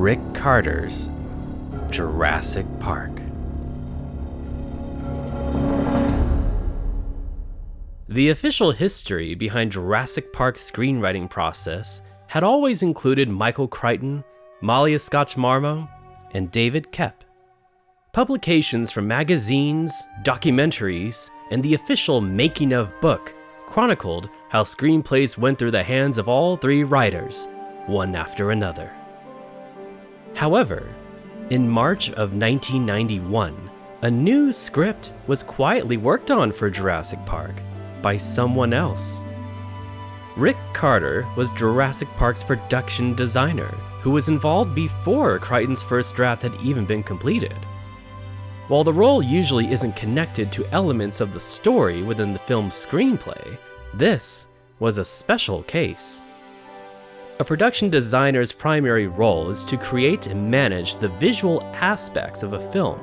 Rick Carter's Jurassic Park. The official history behind Jurassic Park's screenwriting process had always included Michael Crichton, Malia Scotch Marmo, and David Koepp. Publications from magazines, documentaries, and the official making-of book chronicled how screenplays went through the hands of all three writers, one after another. However, in March of 1991, a new script was quietly worked on for Jurassic Park by someone else. Rick Carter was Jurassic Park's production designer, who was involved before Crichton's first draft had even been completed. While the role usually isn't connected to elements of the story within the film's screenplay, this was a special case. A production designer's primary role is to create and manage the visual aspects of a film.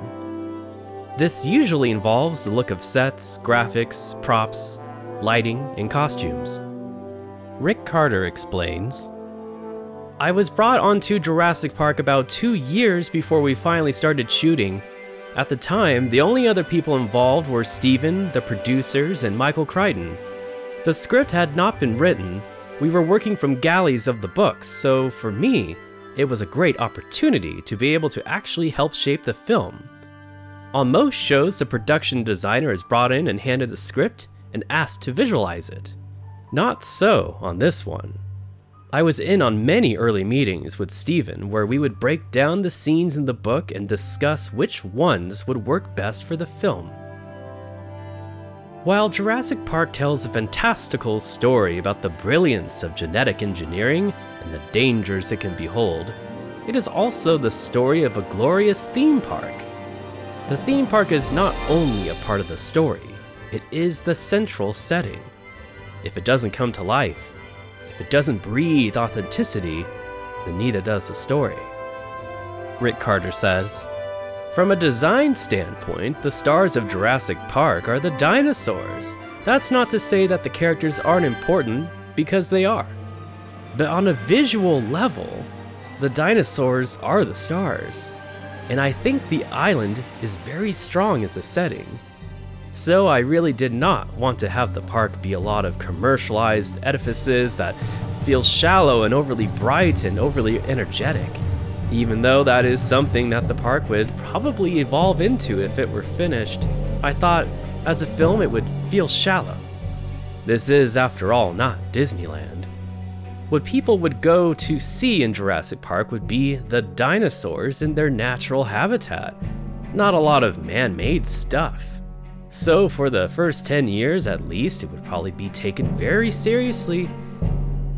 This usually involves the look of sets, graphics, props, lighting, and costumes. Rick Carter explains, "I was brought onto Jurassic Park about 2 years before we finally started shooting. At the time, the only other people involved were Steven, the producers, and Michael Crichton. The script had not been written. We were working from galleys of the books, so for me, it was a great opportunity to be able to actually help shape the film. On most shows, the production designer is brought in and handed the script and asked to visualize it. Not so on this one. I was in on many early meetings with Steven where we would break down the scenes in the book and discuss which ones would work best for the film." While Jurassic Park tells a fantastical story about the brilliance of genetic engineering and the dangers it can behold, it is also the story of a glorious theme park. The theme park is not only a part of the story, it is the central setting. If it doesn't come to life, if it doesn't breathe authenticity, then neither does the story. Rick Carter says, "From a design standpoint, the stars of Jurassic Park are the dinosaurs. That's not to say that the characters aren't important, because they are. But on a visual level, the dinosaurs are the stars. And I think the island is very strong as a setting. So I really did not want to have the park be a lot of commercialized edifices that feel shallow and overly bright and overly energetic, even though that is something that the park would probably evolve into if it were finished. I thought, as a film, it would feel shallow. This is, after all, not Disneyland. What people would go to see in Jurassic Park would be the dinosaurs in their natural habitat, not a lot of man-made stuff. So for the first 10 years at least, it would probably be taken very seriously,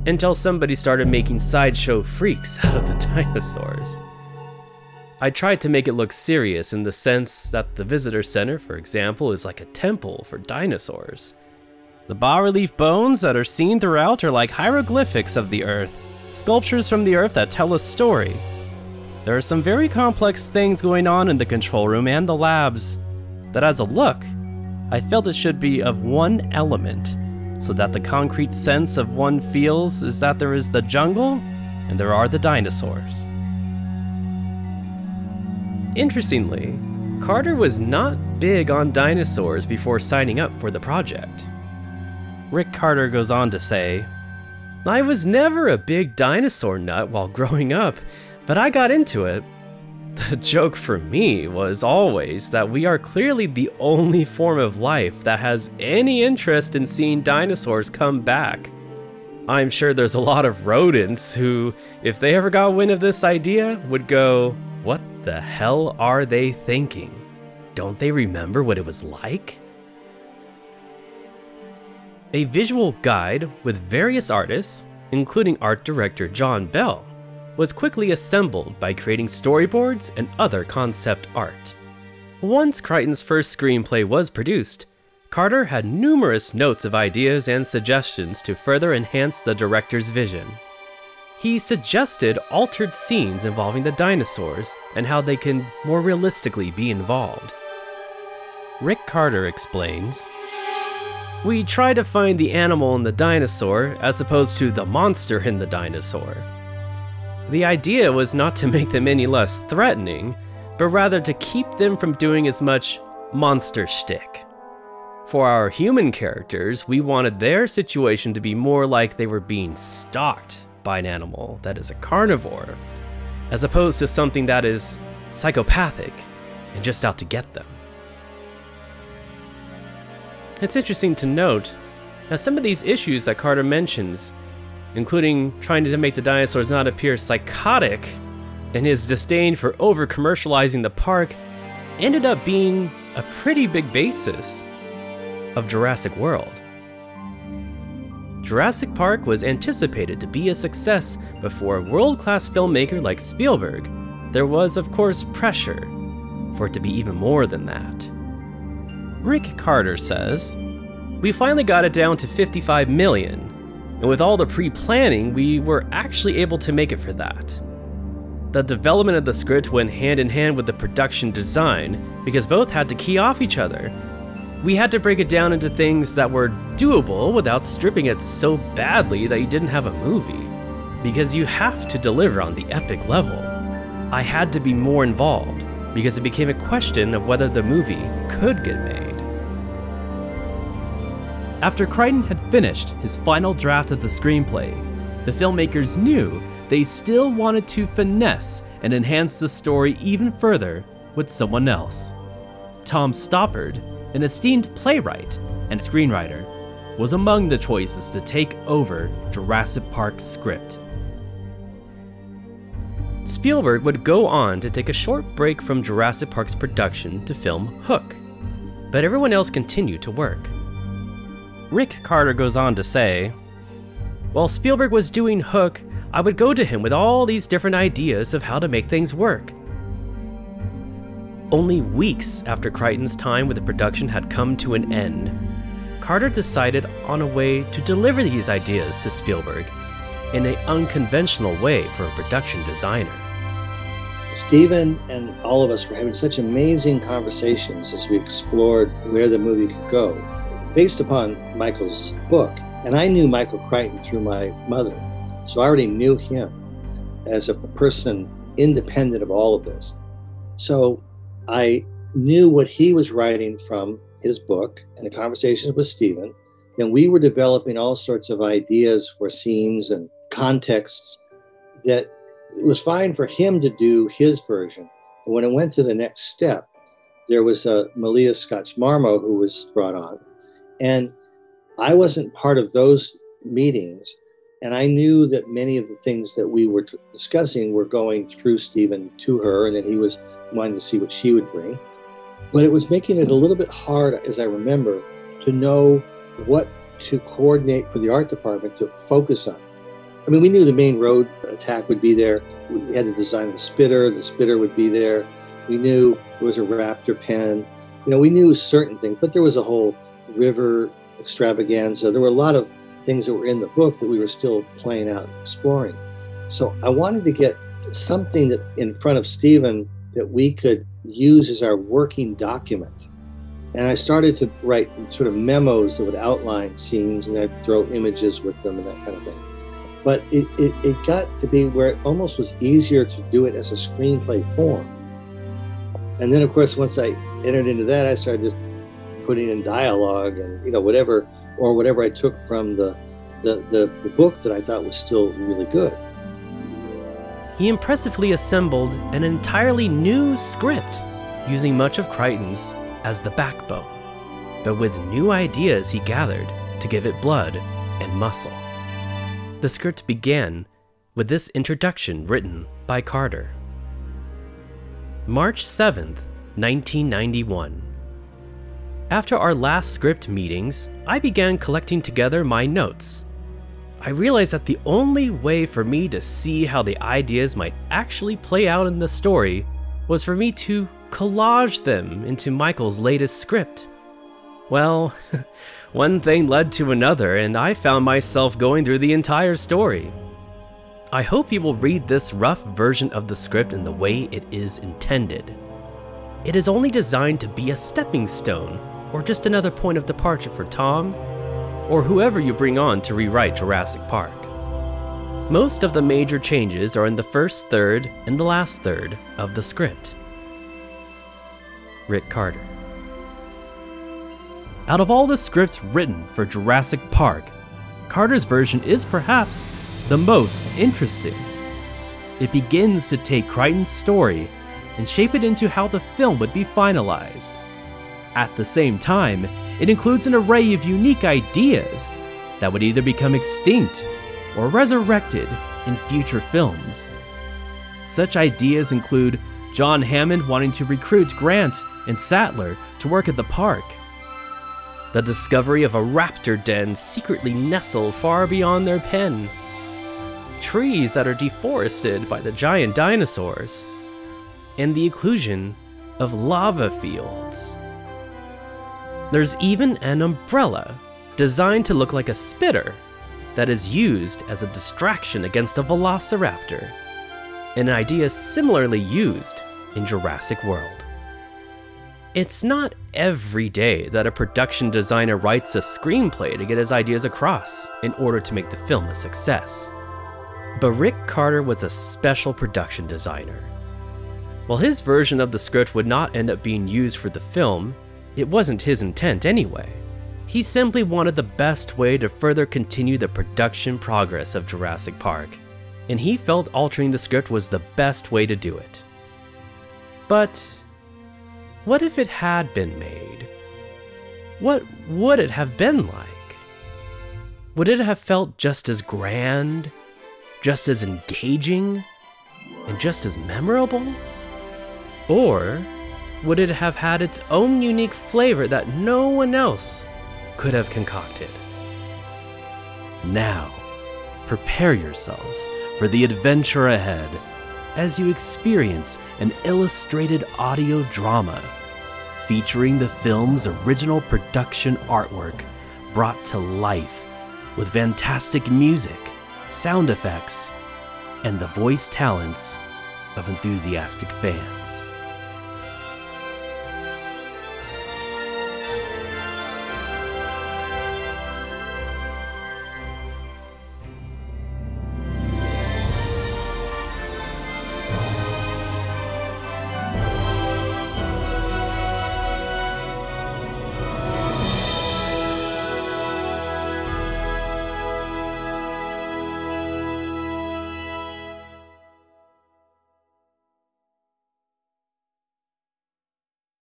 until somebody started making sideshow freaks out of the dinosaurs. I tried to make it look serious in the sense that the visitor center, for example, is like a temple for dinosaurs. The bas-relief bones that are seen throughout are like hieroglyphics of the earth, sculptures from the earth that tell a story. There are some very complex things going on in the control room and the labs, that as a look, I felt it should be of one element, so that the concrete sense of one feels is that there is the jungle and there are the dinosaurs." Interestingly, Carter was not big on dinosaurs before signing up for the project. Rick Carter goes on to say, "I was never a big dinosaur nut while growing up, but I got into it. The joke for me was always that we are clearly the only form of life that has any interest in seeing dinosaurs come back. I'm sure there's a lot of rodents who, if they ever got wind of this idea, would go, 'What the hell are they thinking? Don't they remember what it was like?'" A visual guide with various artists, including art director John Bell, was quickly assembled by creating storyboards and other concept art. Once Crichton's first screenplay was produced, Carter had numerous notes of ideas and suggestions to further enhance the director's vision. He suggested altered scenes involving the dinosaurs and how they can more realistically be involved. Rick Carter explains, "We tried to find the animal in the dinosaur as opposed to the monster in the dinosaur. The idea was not to make them any less threatening, but rather to keep them from doing as much monster shtick. For our human characters, we wanted their situation to be more like they were being stalked by an animal that is a carnivore, as opposed to something that is psychopathic and just out to get them. It's interesting to note that some of these issues that Carter mentions, including trying to make the dinosaurs not appear psychotic, and his disdain for over-commercializing the park, ended up being a pretty big basis of Jurassic World. Jurassic Park was anticipated to be a success, but for a world-class filmmaker like Spielberg, there was, of course, pressure for it to be even more than that. Rick Carter says, "We finally got it down to 55 million, and with all the pre-planning, we were actually able to make it for that. The development of the script went hand in hand with the production design because both had to key off each other. We had to break it down into things that were doable without stripping it so badly that you didn't have a movie, because you have to deliver on the epic level. I had to be more involved because it became a question of whether the movie could get made." After Crichton had finished his final draft of the screenplay, the filmmakers knew they still wanted to finesse and enhance the story even further with someone else. Tom Stoppard, an esteemed playwright and screenwriter, was among the choices to take over Jurassic Park's script. Spielberg would go on to take a short break from Jurassic Park's production to film Hook, but everyone else continued to work. Rick Carter goes on to say, "While Spielberg was doing Hook, I would go to him with all these different ideas of how to make things work." Only weeks after Crichton's time with the production had come to an end, Carter decided on a way to deliver these ideas to Spielberg in an unconventional way for a production designer. Steven and all of us were having such amazing conversations as we explored where the movie could go, based upon Michael's book. And I knew Michael Crichton through my mother. So I already knew him as a person independent of all of this. So I knew what he was writing from his book and the conversations with Steven. And we were developing all sorts of ideas for scenes and contexts that it was fine for him to do his version. And when it went to the next step, there was a Malia Scotch Marmo who was brought on. And I wasn't part of those meetings. And I knew that many of the things that we were discussing were going through Steven to her, and that he was wanting to see what she would bring. But it was making it a little bit hard, as I remember, to know what to coordinate for the art department to focus on. I mean, we knew the main road attack would be there. We had to design the spitter would be there. We knew there was a raptor pen. You know, we knew certain things, but there was a whole river extravaganza. There were a lot of things that were in the book that we were still playing out and exploring. So I wanted to get something that in front of Steven that we could use as our working document. And I started to write sort of memos that would outline scenes, and I'd throw images with them and that kind of thing. But it got to be where it almost was easier to do it as a screenplay form. And then, of course, once I entered into that, I started just putting in dialogue and, you know, whatever I took from the book that I thought was still really good. He impressively assembled an entirely new script, using much of Crichton's as the backbone, but with new ideas he gathered to give it blood and muscle. The script began with this introduction written by Carter. March 7th, 1991. After our last script meetings, I began collecting together my notes. I realized that the only way for me to see how the ideas might actually play out in the story was for me to collage them into Michael's latest script. Well, one thing led to another, and I found myself going through the entire story. I hope you will read this rough version of the script in the way it is intended. It is only designed to be a stepping stone, or just another point of departure for Tom, or whoever you bring on to rewrite Jurassic Park. Most of the major changes are in the first third and the last third of the script. Rick Carter. Out of all the scripts written for Jurassic Park, Carter's version is perhaps the most interesting. It begins to take Crichton's story and shape it into how the film would be finalized. At the same time, it includes an array of unique ideas that would either become extinct or resurrected in future films. Such ideas include John Hammond wanting to recruit Grant and Sattler to work at the park, the discovery of a raptor den secretly nestled far beyond their pen, trees that are deforested by the giant dinosaurs, and the inclusion of lava fields. There's even an umbrella designed to look like a spitter that is used as a distraction against a velociraptor, an idea similarly used in Jurassic World. It's not every day that a production designer writes a screenplay to get his ideas across in order to make the film a success. But Rick Carter was a special production designer. While his version of the script would not end up being used for the film, it wasn't his intent anyway. He simply wanted the best way to further continue the production progress of Jurassic Park, and he felt altering the script was the best way to do it. But what if it had been made? What would it have been like? Would it have felt just as grand, just as engaging, and just as memorable? Or would it have had its own unique flavor that no one else could have concocted? Now, prepare yourselves for the adventure ahead as you experience an illustrated audio drama featuring the film's original production artwork brought to life with fantastic music, sound effects, and the voice talents of enthusiastic fans.